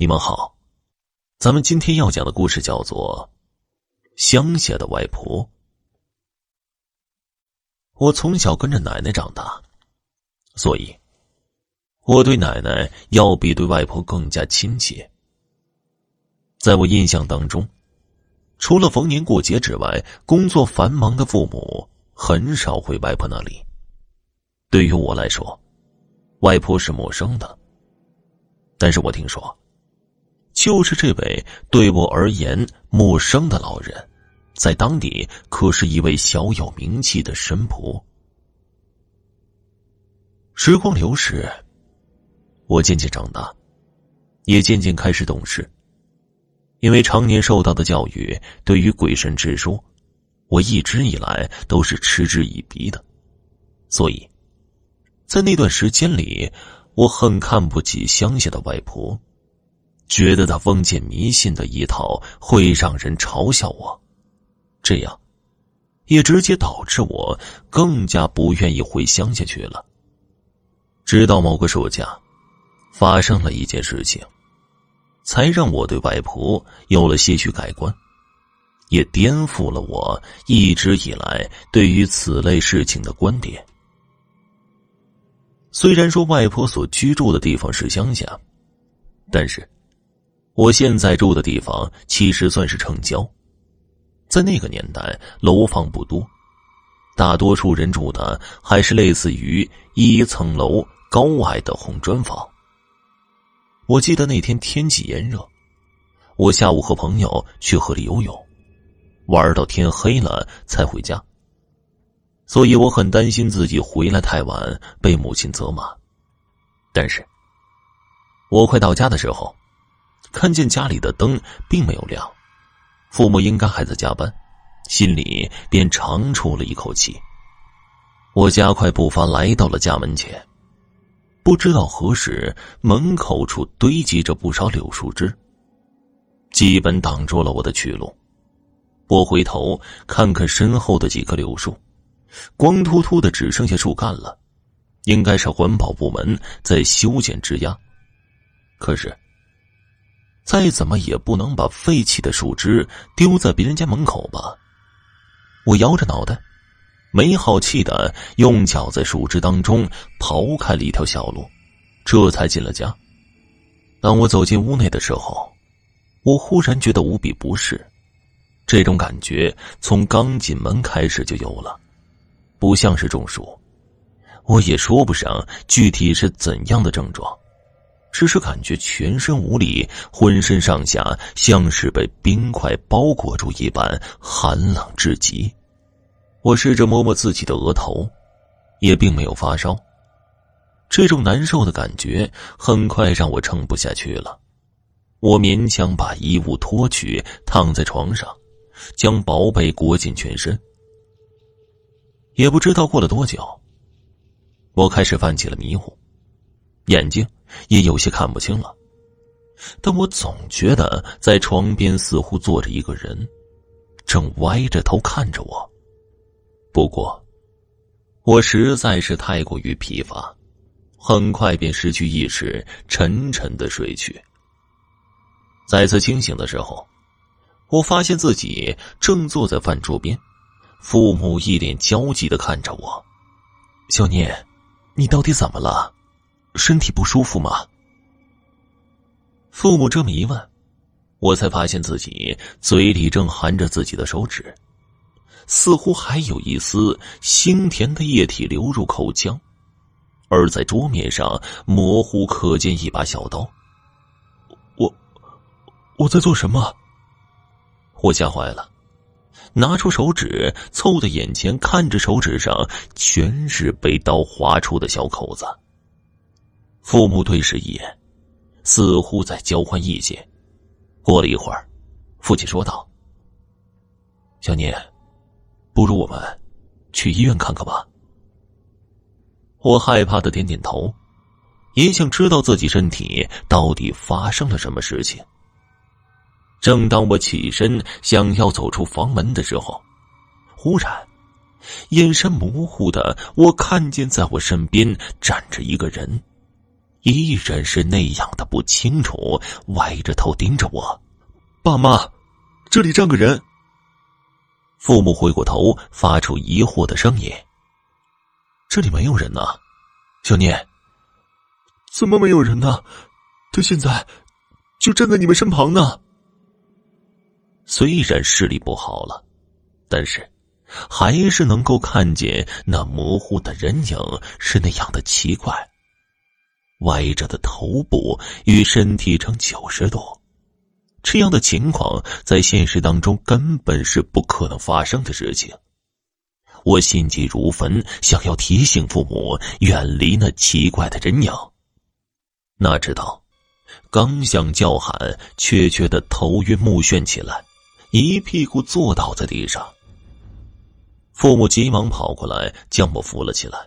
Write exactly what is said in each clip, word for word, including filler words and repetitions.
你们好，咱们今天要讲的故事叫做《乡下的外婆》。我从小跟着奶奶长大，所以我对奶奶要比对外婆更加亲切。在我印象当中，除了逢年过节之外，工作繁忙的父母很少回外婆那里。对于我来说，外婆是陌生的，但是我听说就是这位对我而言陌生的老人，在当地可是一位小有名气的神婆。时光流逝，我渐渐长大，也渐渐开始懂事。因为常年受到的教育，对于鬼神之说，我一直以来都是嗤之以鼻的，所以在那段时间里，我很看不起乡下的外婆。觉得他封建迷信的一套会让人嘲笑我，这样也直接导致我更加不愿意回乡下去了。直到某个暑假，发生了一件事情，才让我对外婆有了些许改观，也颠覆了我一直以来对于此类事情的观点。虽然说外婆所居住的地方是乡下，但是我现在住的地方其实算是城郊，在那个年代楼房不多，大多数人住的还是类似于一层楼高矮的红砖房。我记得那天天气炎热，我下午和朋友去河里游泳，玩到天黑了才回家，所以我很担心自己回来太晚被母亲责骂。但是我快到家的时候，看见家里的灯并没有亮，父母应该还在加班，心里便长出了一口气。我加快步伐来到了家门前，不知道何时，门口处堆积着不少柳树枝，基本挡住了我的去路。我回头看看身后的几棵柳树，光秃秃的只剩下树干了，应该是环保部门在修剪枝桠。可是再怎么也不能把废弃的树枝丢在别人家门口吧？我摇着脑袋，没好气的用脚在树枝当中刨开了一条小路，这才进了家。当我走进屋内的时候，我忽然觉得无比不适，这种感觉从刚进门开始就有了，不像是中暑，我也说不上具体是怎样的症状。只是感觉全身无力，浑身上下像是被冰块包裹住一般，寒冷至极。我试着摸摸自己的额头，也并没有发烧。这种难受的感觉很快让我撑不下去了，我勉强把衣物脱去，躺在床上，将薄被裹紧全身。也不知道过了多久，我开始泛起了迷糊，眼睛也有些看不清了，但我总觉得在床边似乎坐着一个人，正歪着头看着我。不过我实在是太过于疲乏，很快便失去意识，沉沉的睡去。再次清醒的时候，我发现自己正坐在饭桌边，父母一脸焦急的看着我。小念，你到底怎么了？身体不舒服吗？父母这么一问，我才发现自己嘴里正含着自己的手指，似乎还有一丝腥甜的液体流入口腔，而在桌面上模糊可见一把小刀。我我在做什么？我吓坏了，拿出手指凑在眼前，看着手指上全是被刀划出的小口子。父母对视一眼，似乎在交换意见。过了一会儿，父亲说道：“小念，不如我们去医院看看吧。”我害怕的点点头，也想知道自己身体到底发生了什么事情。正当我起身想要走出房门的时候，忽然眼神模糊的，我看见在我身边站着一个人。依然是那样的不清楚，歪着头盯着我。爸妈，这里站个人。父母回过头，发出疑惑的声音。这里没有人呢、啊，小念。怎么没有人呢？他现在就站在你们身旁呢。虽然视力不好了，但是还是能够看见那模糊的人影，是那样的奇怪。歪着的头部与身体成九十度，这样的情况在现实当中根本是不可能发生的事情。我心急如焚，想要提醒父母远离那奇怪的人影，哪知道刚想叫喊，怯怯的头晕目眩起来，一屁股坐倒在地上。父母急忙跑过来将我扶了起来。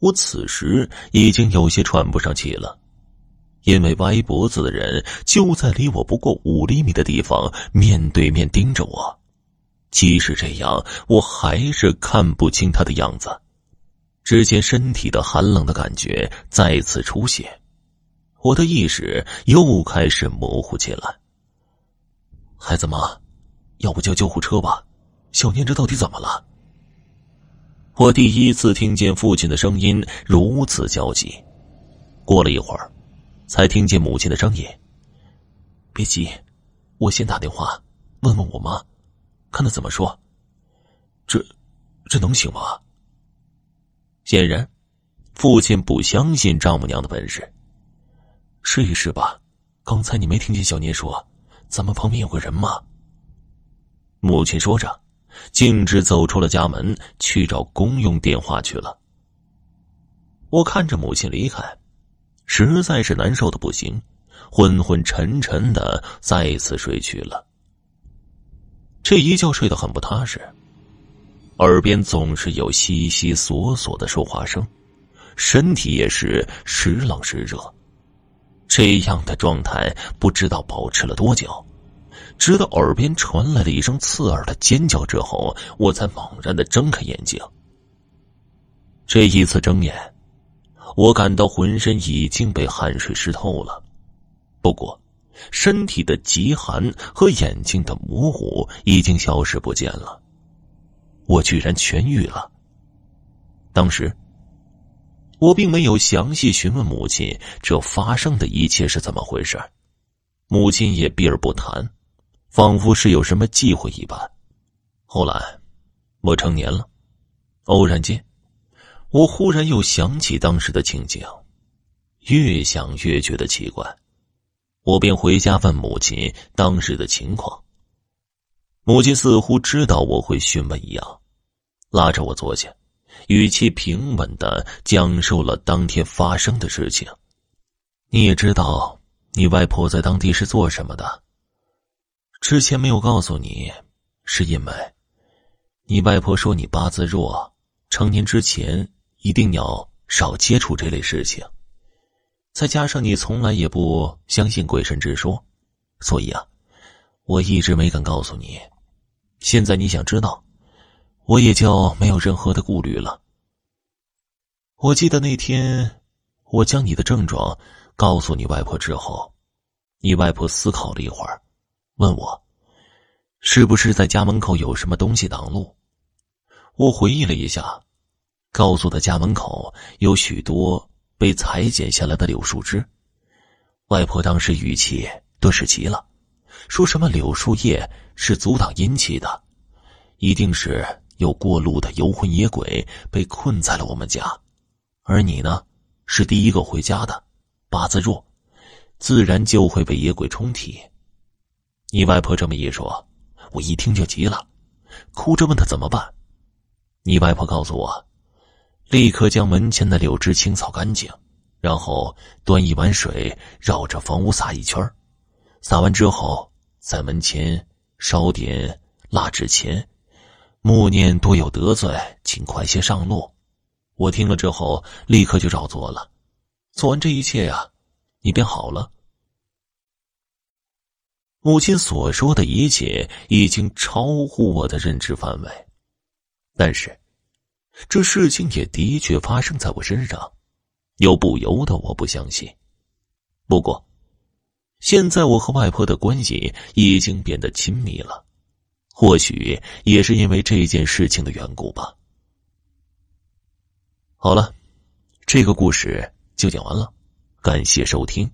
我此时已经有些喘不上气了，因为歪脖子的人就在离我不过五厘米的地方，面对面盯着我。即使这样，我还是看不清他的样子。只见身体的寒冷的感觉再次出现，我的意识又开始模糊起来。孩子妈，要不叫救护车吧？小念这到底怎么了？我第一次听见父亲的声音如此焦急。过了一会儿，才听见母亲的声音：别急，我先打电话问问我妈，看她怎么说。这这能行吗？显然父亲不相信丈母娘的本事。试一试吧，刚才你没听见小念说咱们旁边有个人吗？母亲说着，径直走出了家门，去找公用电话去了。我看着母亲离开，实在是难受的不行，昏昏沉沉的再次睡去了。这一觉睡得很不踏实，耳边总是有悉悉索索的说话声，身体也是时冷时热。这样的状态不知道保持了多久，直到耳边传来了一声刺耳的尖叫之后，我才猛然的睁开眼睛。这一次睁眼，我感到浑身已经被汗水湿透了，不过身体的极寒和眼睛的模糊已经消失不见了，我居然痊愈了。当时我并没有详细询问母亲这发生的一切是怎么回事，母亲也避而不谈，仿佛是有什么忌讳一般。后来我成年了，偶然间我忽然又想起当时的情景，越想越觉得奇怪，我便回家问母亲当时的情况。母亲似乎知道我会询问一样，拉着我坐下，语气平稳地讲述了当天发生的事情。你也知道你外婆在当地是做什么的，之前没有告诉你是因为你外婆说你八字弱，成年之前一定要少接触这类事情，再加上你从来也不相信鬼神之说，所以啊，我一直没敢告诉你。现在你想知道，我也就没有任何的顾虑了。我记得那天我将你的症状告诉你外婆之后，你外婆思考了一会儿，问我是不是在家门口有什么东西挡路。我回忆了一下，告诉她家门口有许多被裁剪下来的柳树枝。外婆当时语气顿时急了，说什么柳树叶是阻挡阴气的，一定是有过路的游魂野鬼被困在了我们家，而你呢，是第一个回家的，八字弱，自然就会被野鬼冲体。你外婆这么一说，我一听就急了，哭着问她怎么办。你外婆告诉我，立刻将门前的柳枝清扫干净，然后端一碗水绕着房屋撒一圈，撒完之后在门前烧点蜡纸钱，默念多有得罪，请快些上路。我听了之后立刻就照做了。做完这一切啊，你便好了。母亲所说的一切已经超乎我的认知范围，但是这事情也的确发生在我身上，又不由得我不相信。不过现在我和外婆的关系已经变得亲密了，或许也是因为这件事情的缘故吧。好了，这个故事就讲完了，感谢收听。